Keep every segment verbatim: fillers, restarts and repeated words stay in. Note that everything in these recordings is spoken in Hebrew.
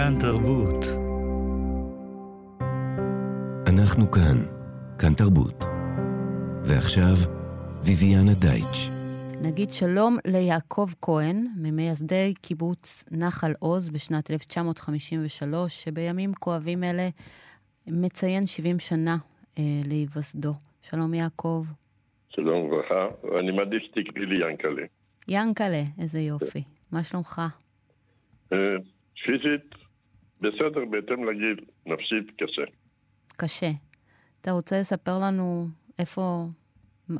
כאן תרבות. אנחנו כאן, כאן תרבות. ועכשיו, ויביאנה דייטש. נגיד שלום ליעקב כהן, ממייסדי קיבוץ נחל עוז בשנת אלף תשע מאות חמישים ושלוש, שבימים כואבים אלה מציין שבעים שנה אה, להיווסדו. שלום יעקב. שלום וברכה, ואני מעדיף שתקראי לי ינקלה. ינקלה, איזה יופי. מה שלומך? פיזית, בסדר, בהתאם לגיל, נפשית, קשה. קשה. אתה רוצה לספר לנו איפה,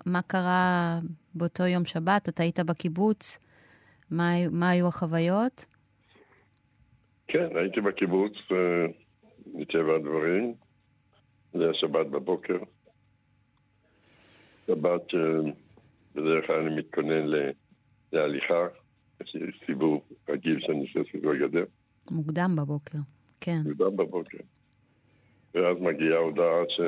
מה קרה באותו יום שבת? אתה היית בקיבוץ? מה, מה היו החוויות? כן, הייתי בקיבוץ, מטבע הדברים. זה היה שבת בבוקר. שבת, בדרך כלל אני מתכונן להליכה. סיבור רגיל שאני עושה סביבו הגדר. מוקדם בבוקר, כן. מוקדם בבוקר. ואז מגיעה הודעה ש...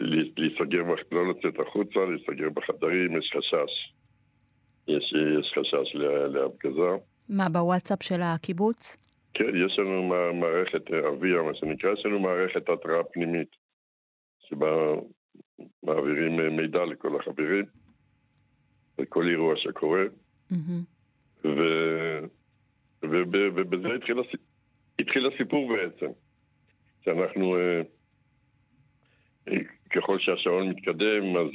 להיסגר, לא לצאת החוצה, להיסגר בחדרים, יש חשש. יש, יש חשש לה, להפגזה. מה, בוואטסאפ של הקיבוץ? כן, יש לנו מערכת אוויר, מה שנקרא, יש לנו מערכת התראה פנימית, שבה מעבירים מידע לכל החברים. כל אירוע שקורה, ובזה התחיל הסיפור בעצם, שאנחנו, ככל שהשעון מתקדם, אז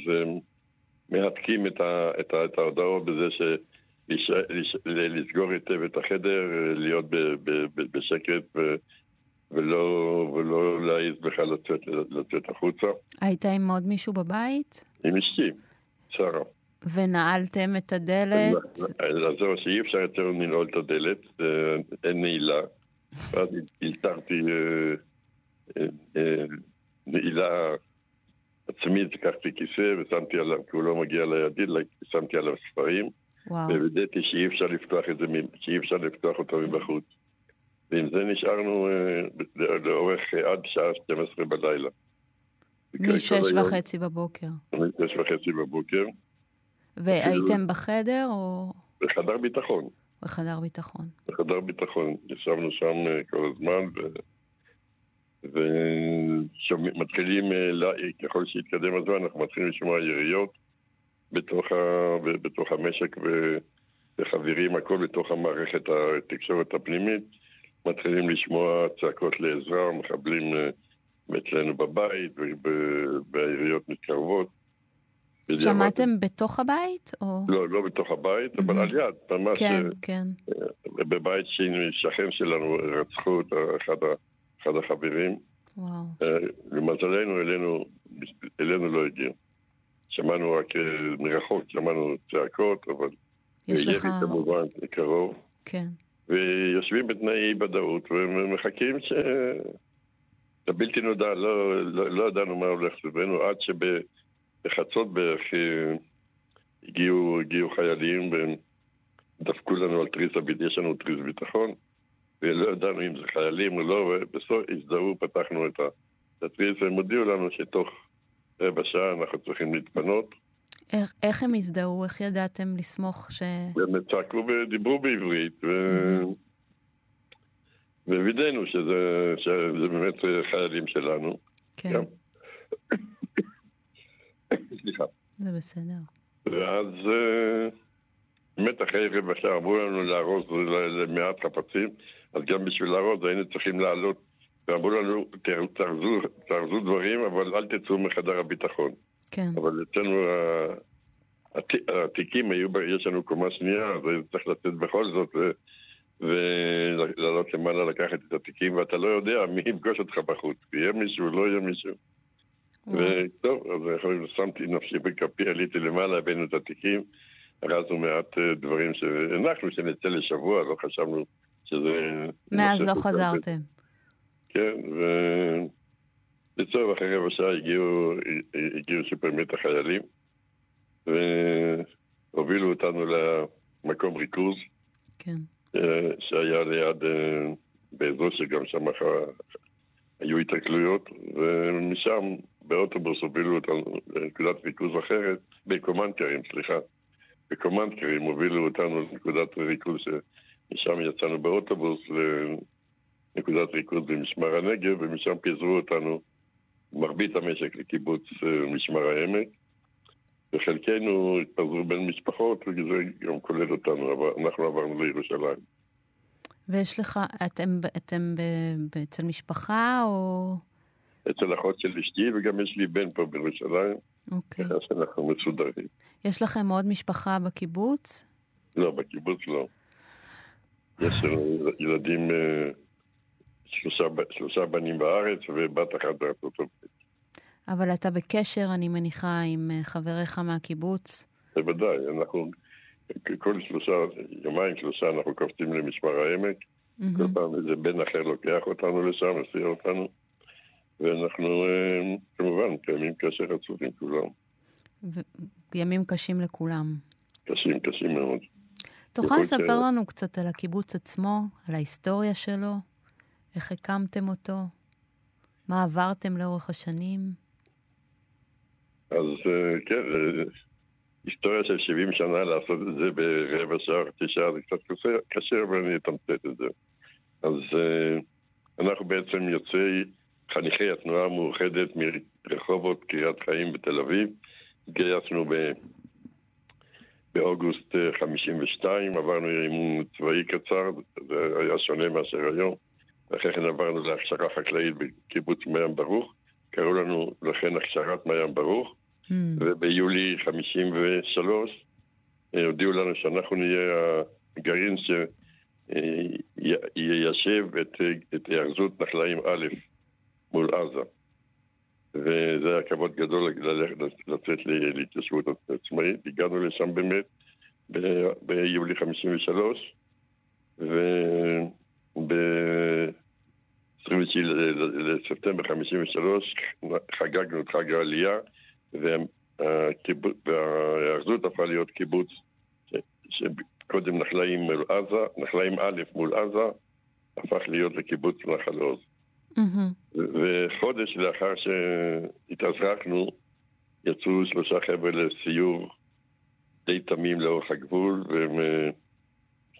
מהתקים את ההודעה בזה שלסגור היטב את החדר, להיות בשקט ולא להעיז בכלל לצאת החוצה. הייתה עם עוד מישהו בבית? עם אשתי, שרה. ונעלתם את הדלת? אז זהו, שאי אפשר יותר לנעול את הדלת, אין נעילה. ואז הלתרתי נעילה עצמית, לקחתי כיסא ושמתי עליו, כי הוא לא מגיע לידי, שמתי עליו ספרים, ובדעתי שאי אפשר לפתוח את זה, שאי אפשר לפתוח אותו מבחוץ. ועם זה נשארנו לאורך עד שעה שתים עשרה בלילה. משש וחצי בבוקר. משש וחצי בבוקר. והייתם בחדר או... בחדר ביטחון. בחדר ביטחון. בחדר ביטחון. ישבנו שם כל הזמן, ומתחילים, ככל שהתקדם הזמן, אנחנו מתחילים לשמוע יריות בתוך המשק וחברים, הכל בתוך המערכת התקשורת הפנימית. מתחילים לשמוע צעקות לעזרה, מחבלים אצלנו בבית, והיריות מתקרבות. שמעתם בתוך הבית? לא, לא בתוך הבית, אבל על יד. כן, כן. בבית שכן שלנו רצחו את אחד החברים. וואו. למזלנו, אלינו לא הגיע. שמענו רק מרחוק, שמענו צעקות, אבל... יש לך... יהיה כמובן קרוב. כן. ויושבים בתנאי בדעות ומחכים ש... בלתי נודע, לא ידענו מה הולך סביבנו, עד שב... בחצות בערך הגיעו, הגיעו חיילים והם דפקו לנו על טריס הביטחון, יש לנו טריס ביטחון, ולא ידענו אם זה חיילים או לא, ובסוף הזדהו, פתחנו את הטריס, והם הודיעו לנו שתוך רבע שעה אנחנו צריכים להתפנות. איך, איך הם הזדהו? איך ידעתם לסמוך ש... הם צעקו ודיברו בעברית, ו... ווידאנו שזה, שזה באמת חיילים שלנו. כן. גם. סליחה. זה בסדר. ואז באמת אחרי רבע שעה אמרו לנו להרוס למעט חפצים, אז גם בשביל להרוס היינו צריכים לעלות, ואמרו לנו תארזו דברים אבל אל תצאו מחדר הביטחון. כן. אבל אצלנו התיקים היו, יש לנו קומה שנייה, אז צריך לצאת בכל זאת ולעלות למעלה לקחת את התיקים, ואתה לא יודע מי יפגוש אותך בחוץ, יהיה מישהו, לא יהיה מישהו. וטוב, אז שמתי נפשי בכפי, עליתי למעלה, הבאנו את התיקים, הרזנו מעט דברים שאנחנו שנצא לשבוע, לא חשבנו שזה... מאז לא חזרתם. כן, ולצורך אחרי רבע שעה הגיעו שפרמית החיילים, והובילו אותנו למקום ריכוז, שהיה ליד באזור שגם שם אחר... היו התקלויות, ומשם באוטובוס הובילו אותנו לנקודת ריכוז אחרת, בקומנדקרים, סליחה. בקומנדקרים הובילו אותנו לנקודת ריכוז משם יצאנו באוטובוס לנקודת ריקוד במשמר הנגב, ומשם פיזרו אותנו מרבית המשק לקיבוץ משמר העמק, וחלקנו התפזרו בין משפחות, וזה גם כולל אותנו, אבל אנחנו עברנו לירושלים. ויש לך, אתם, אתם אצל משפחה או... אצל אחות של אשתי, וגם יש לי בן פה בירושלים. אוקיי. אז אנחנו מסודרים. יש לכם עוד משפחה בקיבוץ? לא, בקיבוץ לא. יש ילדים, שלושה, שלושה בנים בארץ ובת אחת בארצות הברית. אבל אתה בקשר, אני מניחה, עם חבריך מהקיבוץ? בוודאי, אנחנו כל שלושה, יומיים שלושה אנחנו קופצים למשמר העמק, mm-hmm. כל פעם איזה בן אחר לוקח אותנו לשם, עשיר אותנו, ואנחנו כמובן קיימים קשר עצוב עם כולם. ו- ימים קשים לכולם. קשים, קשים מאוד. תוכל לספר לנו קצת על הקיבוץ עצמו, על ההיסטוריה שלו, איך הקמתם אותו, מה עברתם לאורך השנים? אז כן, היסטוריה של שבעים שנה, לעשות את זה ברבע שעה, תשעה, זה קצת קשה, אבל אני אתמצת את זה. אז אנחנו בעצם יוצאי חניכי התנועה המאוחדת מרחובות קריית חיים בתל אביב, גייסנו ב... באוגוסט חמישים ושתיים, עברנו אימון צבאי קצר, זה היה שונה מאשר היום. אחרי כן עברנו להכשרה חקלאית בקיבוץ מים ברוך, קראו לנו לכן הכשרת מים ברוך, mm. וביולי חמישים ושלוש הודיעו לנו שאנחנו נהיה הגרעין שיישב את, את ארזות נחליים א' מול עזה. וזה היה כבוד גדול לצאת להתיישבות עצמאית. הגענו לשם באמת ביולי חמישים ושלוש, וב-עשרים ותשעה לספטמבר חמישים ושלוש חגגנו את חג העלייה, והאחדות הפכה להיות קיבוץ שקודם נחליים מול עזה, נחליים א' מול עזה, הפך להיות לקיבוץ נחל עוז. Mm-hmm. וחודש לאחר שהתאזרחנו יצאו שלושה חבר'ה לסיור די תמים לאורך הגבול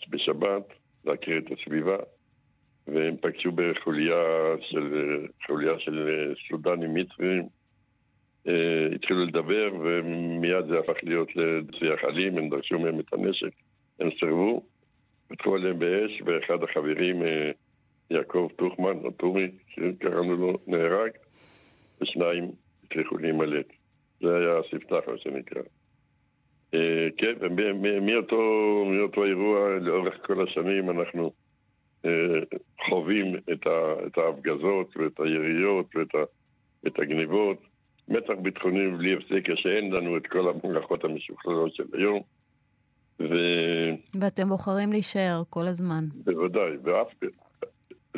ובשבת להכיר את הסביבה, והם פגשו בחוליה של, חוליה של סודנים מצרים, התחילו לדבר ומיד זה הפך להיות לשיח אלים. הם דרשו מהם את הנשק, הם סרבו, פתחו עליהם באש, ואחד החברים יעקב טוחמן, נטורי, שקראנו לו, נהרג, ושניים הצליחו להימלט. זה היה הספתח, מה שנקרא. אה, כן, ומאותו מאותו אירוע, לאורך כל השנים, אנחנו אה, חווים את, ה, את ההפגזות ואת היריות ואת ה, את הגניבות. מתח ביטחוני בלי הפסק, שאין לנו את כל המלאכות המשוכללות של היום. ו... ואתם בוחרים להישאר כל הזמן. בוודאי, ואף כך.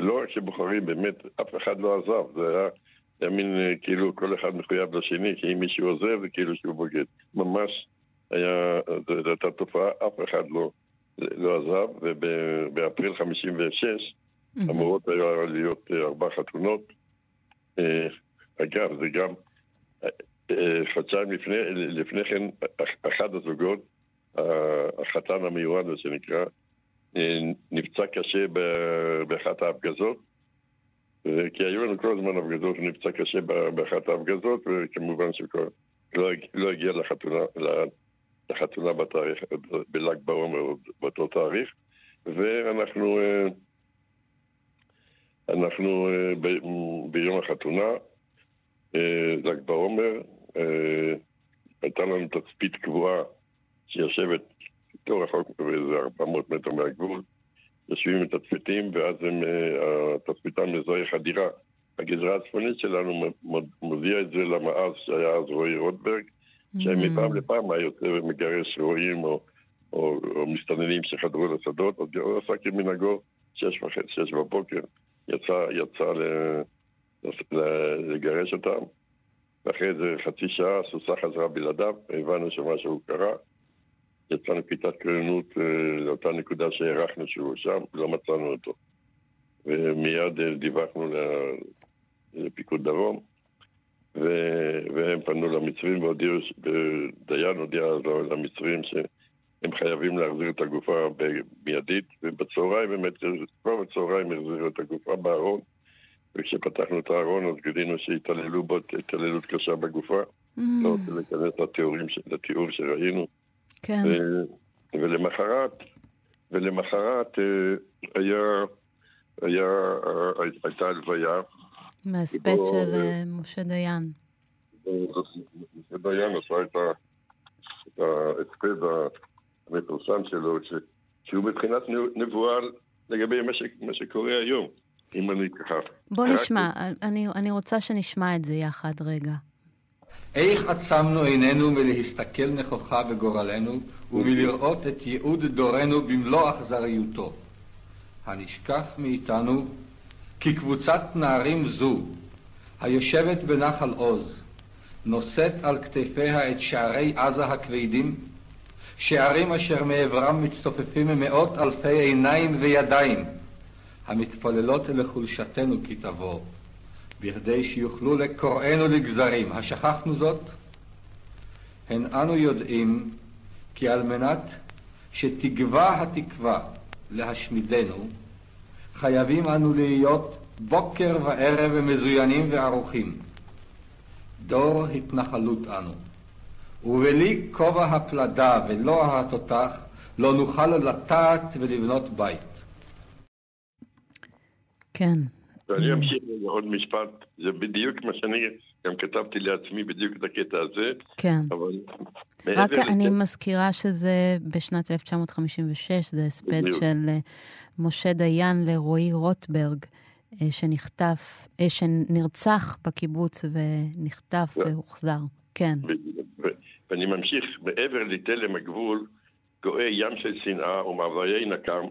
לא רק שבוחרים, באמת אף אחד לא עזב. זה היה, היה מין כאילו כל אחד מחויב לשני, כי אם מישהו עוזב זה כאילו שהוא בוגד. ממש היה, זו הייתה תופעה, אף אחד לא, לא עזב. ובאפריל חמישים ושש mm-hmm. אמורות היו להיות ארבע חתונות. אגב, זה גם חודשיים לפני, לפני כן אחד הזוגות, החתן המיועד שנקרא, נפצע קשה באחת ההפגזות, כי היו לנו כל הזמן הפגזות, נפצע קשה באחת ההפגזות, וכמובן שלא הגיע לחתונה, לחתונה בתאריך, בל"ג בעומר, באותו תאריך, ואנחנו אנחנו ביום החתונה, ל"ג בעומר, הייתה לנו תצפית קבועה שיושבת לא רחוק, זה ארבע מאות מטר מהגבול, יושבים את התפתים, ואז הם, התפתן מזהה חדירה. הגזרה הצפונית שלנו מודיעה את זה למעז שהיה אז רועי רוטברג, שהם מפעם לפעם היה יוצא ומגרש רועים או, או, או מסתננים שחדרו לשדות. אז הוא עשה כמנהגו, שש, שש בבוקר, יצא, יצא ל, לגרש אותם. ואחרי זה חצי שעה, סוסה חזרה בלעדיו, הבנו שמשהו קרה. יצאנו כיתת קרנות לאותה נקודה שהערכנו שהוא שם, לא מצאנו אותו. ומיד דיווחנו לפיקוד דרום, והם פנו למצרים, ודיין הודיע למצרים הם חייבים להחזיר את הגופה מיידית, ובצהריים, באמת, כבר בצהריים החזירו את הגופה בארון, וכשפתחנו את הארון, אז גדינו שהתעללו בו, התעללות קשה בגופה, mm. לא רוצה להיכנס לתיאור שראינו. כן. ו- ולמחרת, ולמחרת היה, היה, הייתה הלוויה. מהספט בו, של uh, משה דיין. משה דיין עשה את ה... ההספד המפורסם שלו, ש... שהוא מבחינת נבואה לגבי מה, ש... מה שקורה היום, אם אני ככה. בוא נשמע, את... אני, אני רוצה שנשמע את זה יחד רגע. איך עצמנו עינינו מלהסתכל נכוחה בגורלנו, ומלראות את ייעוד דורנו במלוא אכזריותו. הנשכח מאיתנו, כי קבוצת נערים זו, היושבת בנחל עוז, נושאת על כתפיה את שערי עזה הכבדים, שערים אשר מעברם מצטופפים מאות אלפי עיניים וידיים, המתפללות לחולשתנו כי תבוא, בכדי שיוכלו לקוראנו לגזרים. השכחנו זאת? הן אנו יודעים כי על מנת שתגווה התקווה להשמידנו, חייבים אנו להיות בוקר וערב ומזוינים וערוכים. דור התנחלות אנו, ובלי כובע הפלדה ולא התותח לא נוכל לטעת ולבנות בית. כן. ואני אמשיך עוד משפט, זה בדיוק מה שאני גם כתבתי לעצמי, בדיוק את הקטע הזה. כן. רק אני מזכירה שזה בשנת אלף תשע מאות חמישים ושש, זה הספד של משה דיין לרועי רוטברג, שנחטף, שנרצח בקיבוץ ונחטף והוחזר. כן. ואני ממשיך, מעבר לתלם הגבול, גואה ים של שנאה ומעברי נקם,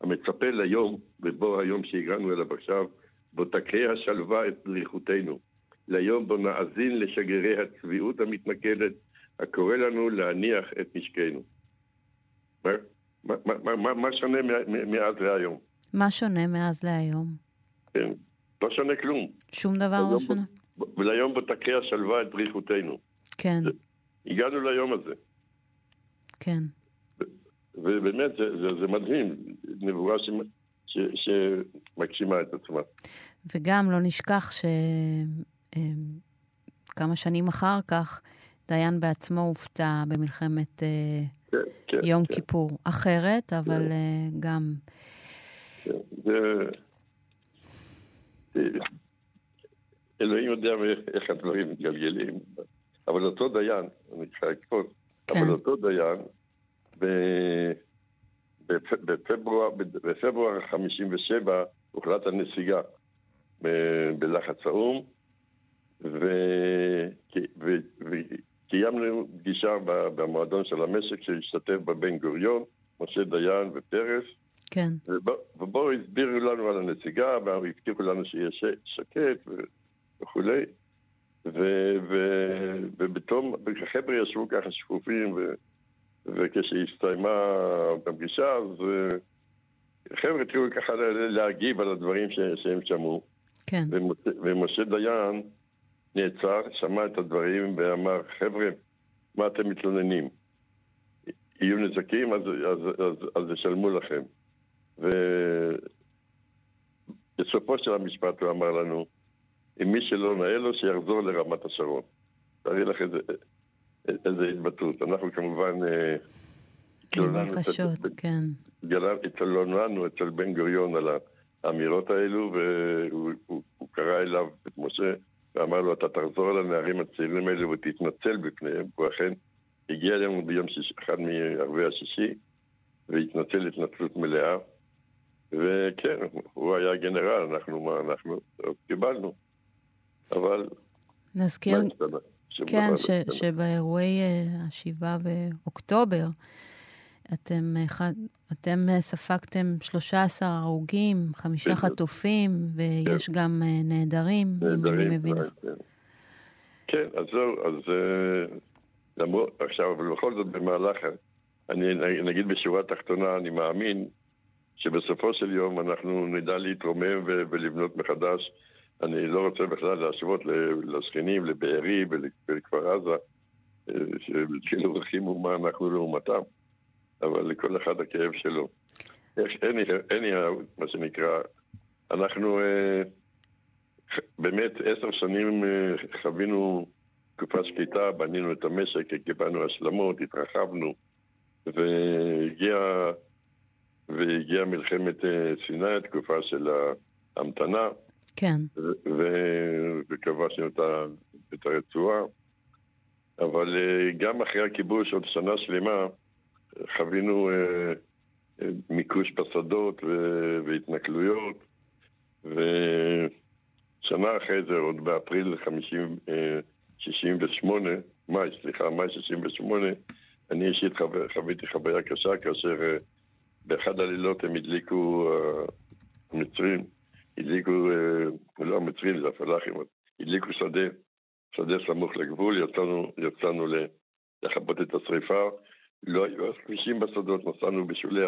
המצפה ליום, ובו היום שהגענו אליו עכשיו, בו תקה השלווה את פריחותנו. ליום בו נאזין לשגרי הצביעות המתנכלת, הקורא לנו להניח את משקנו. מה, מה, מה, מה, מה שונה מאז להיום? מה שונה מאז להיום? כן, לא שונה כלום. שום דבר לא שונה. ב... וליום בתקה השלווה את בריחותנו. כן. זה... הגענו ליום הזה. כן. ו... ובאמת זה, זה, זה מדהים, נבואה ש... ש... שמגשימה את עצמה. וגם לא נשכח שכמה שנים אחר כך, דיין בעצמו הופתע במלחמת כן, כן, יום כן. כיפור. אחרת, אבל כן. גם... זה... אלוהים יודע איך הדברים מתגלגלים, אבל אותו דיין, אני חייב לקפוץ, אבל אותו דיין, בפברואר חמישים ושבע הוחלט על נסיגה בלחץ האום, וקיימנו פגישה במועדון של המשק שהשתתף בבן גוריון, משה דיין ופרס, כן. ובואו הסבירו לנו על הנציגה, והבטיחו לנו שיהיה שקט וכו'. ובתום, החבר'ה ישבו ככה שקופים, וכשהסתיימה בפגישה, אז חבר'ה תראו ככה להגיב על הדברים שהם שמעו. כן. ומשה דיין נעצר, שמע את הדברים ואמר, חבר'ה, מה אתם מתלוננים? יהיו נזקים, אז, אז, אז, אז ישלמו לכם. ובסופו של המשפט הוא אמר לנו, אם מי שלא נאה לו, שיחזור לרמת השרון. תראי לך איזה, איזה התבטאות. אנחנו כמובן... לבקשות, את, כן. התלוננו אצל בן גוריון על האמירות האלו, והוא הוא, הוא קרא אליו את משה, ואמר לו, אתה תחזור על הנערים הצעירים האלו ותתנצל בפניהם, ואכן הגיע אלינו ביום שיש, אחד מערבי השישי, והתנצל התנצלות מלאה, וכן, הוא היה גנרל, אנחנו מה אנחנו קיבלנו, אבל נזכיר, כן, ש- שבאירועי השבעה ואוקטובר אתם אתם ספגתם שלושה עשר הרוגים, חמישה חטופים, ויש גם נעדרים, אם אני מבינה. כן, אז זהו, אז עכשיו, בכל זאת במהלך, אני נגיד בשורה התחתונה, אני מאמין שבסופו של יום אנחנו נדע להתרומם ו- ולבנות מחדש. אני לא רוצה בכלל להשוות לשכנים, לבארי ולכפר עזה, שלא רכים ומה אנחנו לעומתם. אבל לכל אחד הכאב שלו. אין מה שנקרא, אנחנו באמת עשר שנים חווינו תקופת שליטה, בנינו את המשק, קיבלנו השלמות, התרחבנו, והגיעה והגיע מלחמת סיני, תקופה של ההמתנה, כן. וכבשנו את הרצועה. אבל גם אחרי הכיבוש, עוד שנה שלמה, חווינו מיקוש בשדות והתנכלויות, ושנה אחרי זה, עוד באפריל שישים ושמונה, מאי, סליחה, מאי שישים ושמונה, אני אישית חוויתי חוויה קשה, כאשר באחד הלילות הם הדליקו המצרים, הדליקו, לא המצרים, זה הפלחים, הדליקו שדה, שדה סמוך לגבול, יצאנו, יצאנו לחבות את השריפה, לא היו כבישים בשדות, נסענו בשולי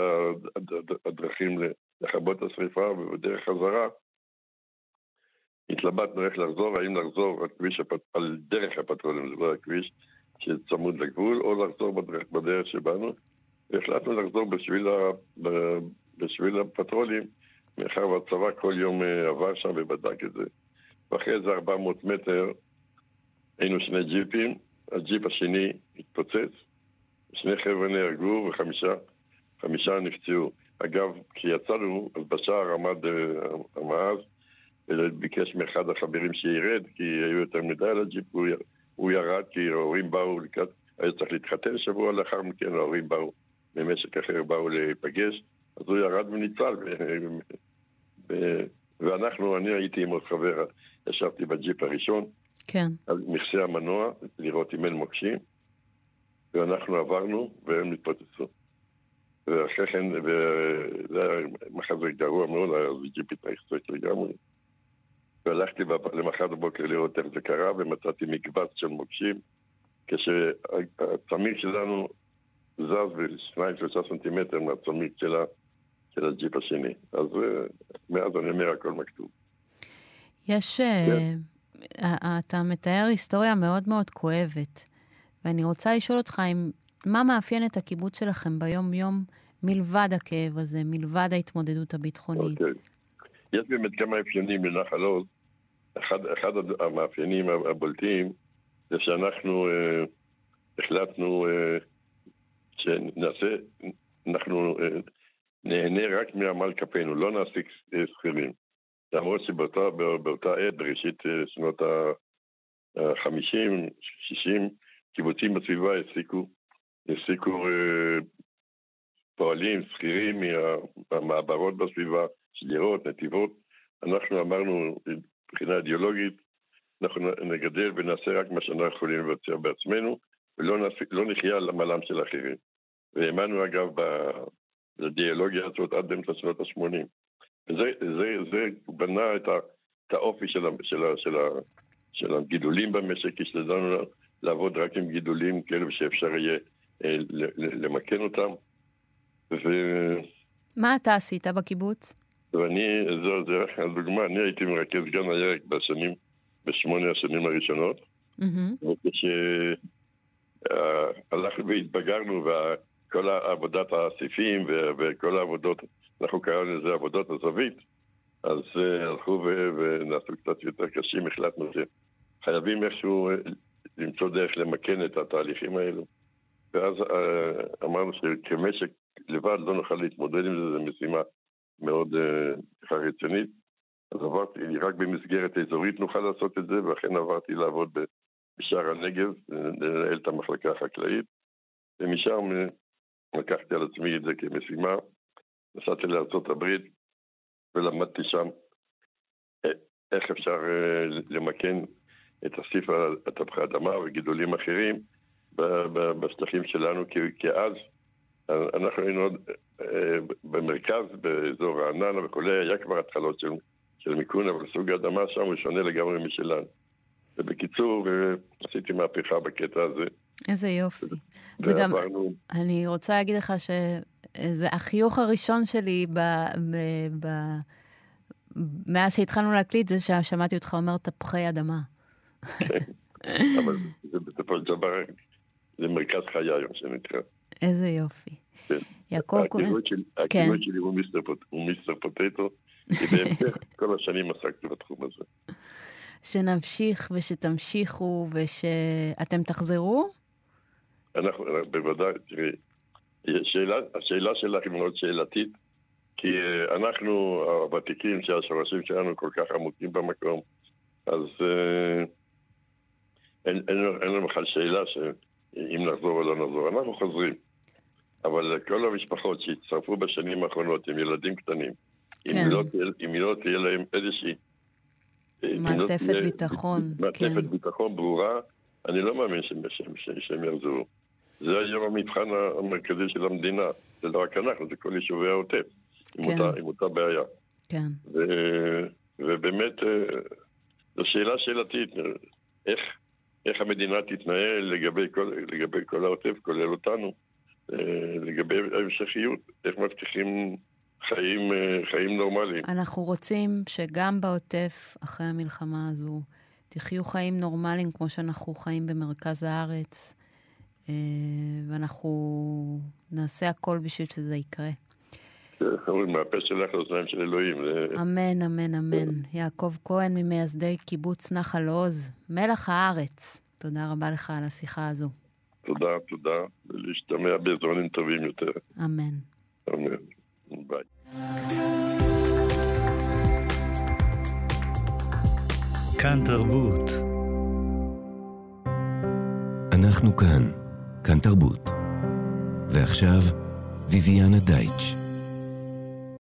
הדרכים לחבות השריפה, ובדרך חזרה התלבטנו איך לחזור, האם לחזור על דרך הפטרולים, זה לא הכביש שצמוד לגבול, או לחזור בדרך, בדרך שבאנו, והחלטנו לחזור בשביל, ה... בשביל הפטרולים, מאחר והצבא כל יום עבר שם ובדק את זה. ואחרי זה ארבע מאות מטר, היינו שני ג'יפים, הג'יפ השני התפוצץ, שני חבר'ה נהרגו וחמישה חמישה נפצעו. אגב, כשיצאנו, אז בשער עמד המעז, וביקש מאחד החברים שירד, כי היו יותר מדי על הג'יפ, הוא, י... הוא ירד, כי ההורים באו לקראת, היה צריך להתחתן שבוע לאחר מכן, ההורים באו ממשק אחר, באו להיפגש, אז הוא ירד וניצל. ואנחנו, אני הייתי עם עוד חבר, ישבתי בג'יפ הראשון, כן. על מכסה המנוע, לראות אם אין מוקשים, ואנחנו עברנו, והם נתפוצצו. ואחרי כן, זה היה מחזק גרוע מאוד, אז ג'יפ התרחצות לגמרי. והלכתי למחרת בוקר לראות איך זה קרה, ומצאתי מקבץ של מוקשים, כשהצמיג שלנו זז ב-שניים שלושה סנטימטר מהצמיג שלה, של הג'יפ השני. אז מאז אני אומר הכל מכתוב. יש, yeah. אתה מתאר היסטוריה מאוד מאוד כואבת, ואני רוצה לשאול אותך, אם, מה מאפיין את הקיבוץ שלכם ביום יום מלבד הכאב הזה, מלבד ההתמודדות הביטחונית? Okay. יש באמת כמה אפיונים לנחל עוז. אחד, אחד המאפיינים הבולטים, זה שאנחנו אה, החלטנו אה, שנעשה, אנחנו אה, נהנה רק מעמל כפינו, לא נעסיק שכירים. למרות שבאותה באותה עת, בראשית שנות ה-חמישים, שישים, קיבוצים בסביבה העסיקו, העסיקו אה, פועלים, שכירים מהמעברות בסביבה, שדירות, נתיבות. אנחנו אמרנו, מבחינה אידיאולוגית, אנחנו נגדל ונעשה רק מה שאנחנו יכולים לבצע בעצמנו, ולא נעשה, לא נחיה על המלם של אחרים. והאמנו אגב בדיאלוגיה הזאת עד באמצע שנות ה-שמונים. וזה זה, זה בנה את, ה, את האופי של, של, של, של הגידולים במשק, כי שדענו לעבוד רק עם גידולים כאלה שאפשר יהיה למקן אותם. ו... מה אתה עשית בקיבוץ? ואני, זו, זו, זו דוגמה, אני הייתי מרכז גן הירק בשנים בשמונה השנים הראשונות, mm-hmm. וכשהלכנו והתבגרנו, וכל העבודת האסיפים וכל העבודות, אנחנו קראנו לזה עבודות הזווית, אז הלכו ונעשו קצת יותר קשים, החלטנו שחייבים איכשהו למצוא דרך למקן את התהליכים האלו. ואז אמרנו שכמשק לבד לא נוכל להתמודד עם זה, זו משימה מאוד חרצנית. אז עברתי, רק במסגרת האזורית נוכל לעשות את זה, ואכן עברתי לעבוד בשער הנגב, לנהל את המחלקה החקלאית, ומשם לקחתי על עצמי את זה כמשימה, נסעתי לארצות הברית, ולמדתי שם איך אפשר למקן את הסיף על תפוחי אדמה וגידולים אחרים בשטחים שלנו, כי אז אנחנו היינו עוד במרכז, באזור העננה וכולי, היה כבר התחלות של... של מיקון, אבל סוג האדמה שם הוא שונה לגמרי משלנו. ובקיצור, עשיתי מהפכה בקטע הזה. איזה יופי. זה גם, אני רוצה להגיד לך שזה החיוך הראשון שלי מאז שהתחלנו להקליט, זה ששמעתי אותך אומר תפוחי אדמה. אבל זה בסופו של דבר, זה מרכז חיי היום שנקרא. איזה יופי. כן. יעקב קורן. הכיוון שלי הוא מיסטר פוטטו, ובהמשך כל השנים עסקתי בתחום הזה. שנמשיך ושתמשיכו ושאתם תחזרו? אנחנו בוודאי, תראי, השאלה שלך היא מאוד שאלתית, כי אנחנו הוותיקים שהשורשים שלנו כל כך עמוקים במקום, אז אין לנו בכלל שאלה אם נחזור או לא נחזור. אנחנו חוזרים, אבל כל המשפחות שהצטרפו בשנים האחרונות עם ילדים קטנים, אם לא תהיה להם איזושהי מעטפת ביטחון, מעטפת ביטחון ברורה, אני לא מאמין שהם יחזרו. זה היום המבחן המרכזי של המדינה, זה לא רק אנחנו, זה כל יישובי העוטף, עם אותה בעיה. ובאמת, זו שאלה שאלתית, איך המדינה תתנהל לגבי כל העוטף, כולל אותנו, לגבי ההמשכיות, איך מבטיחים חיים, חיים נורמליים. אנחנו רוצים שגם בעוטף, אחרי המלחמה הזו, תחיו חיים נורמליים כמו שאנחנו חיים במרכז הארץ, ואנחנו נעשה הכל בשביל שזה יקרה. מהפה שלך לאוזניים של אלוהים. אמן, אמן, אמן. יעקב כהן ממייסדי קיבוץ נחל עוז, מלח הארץ. תודה רבה לך על השיחה הזו. תודה, תודה. ולהשתמע בזמנים טובים יותר. אמן. אמן. ביי. כאן תרבות. אנחנו כאן. כאן תרבות. ועכשיו, ויויאנה דייטש.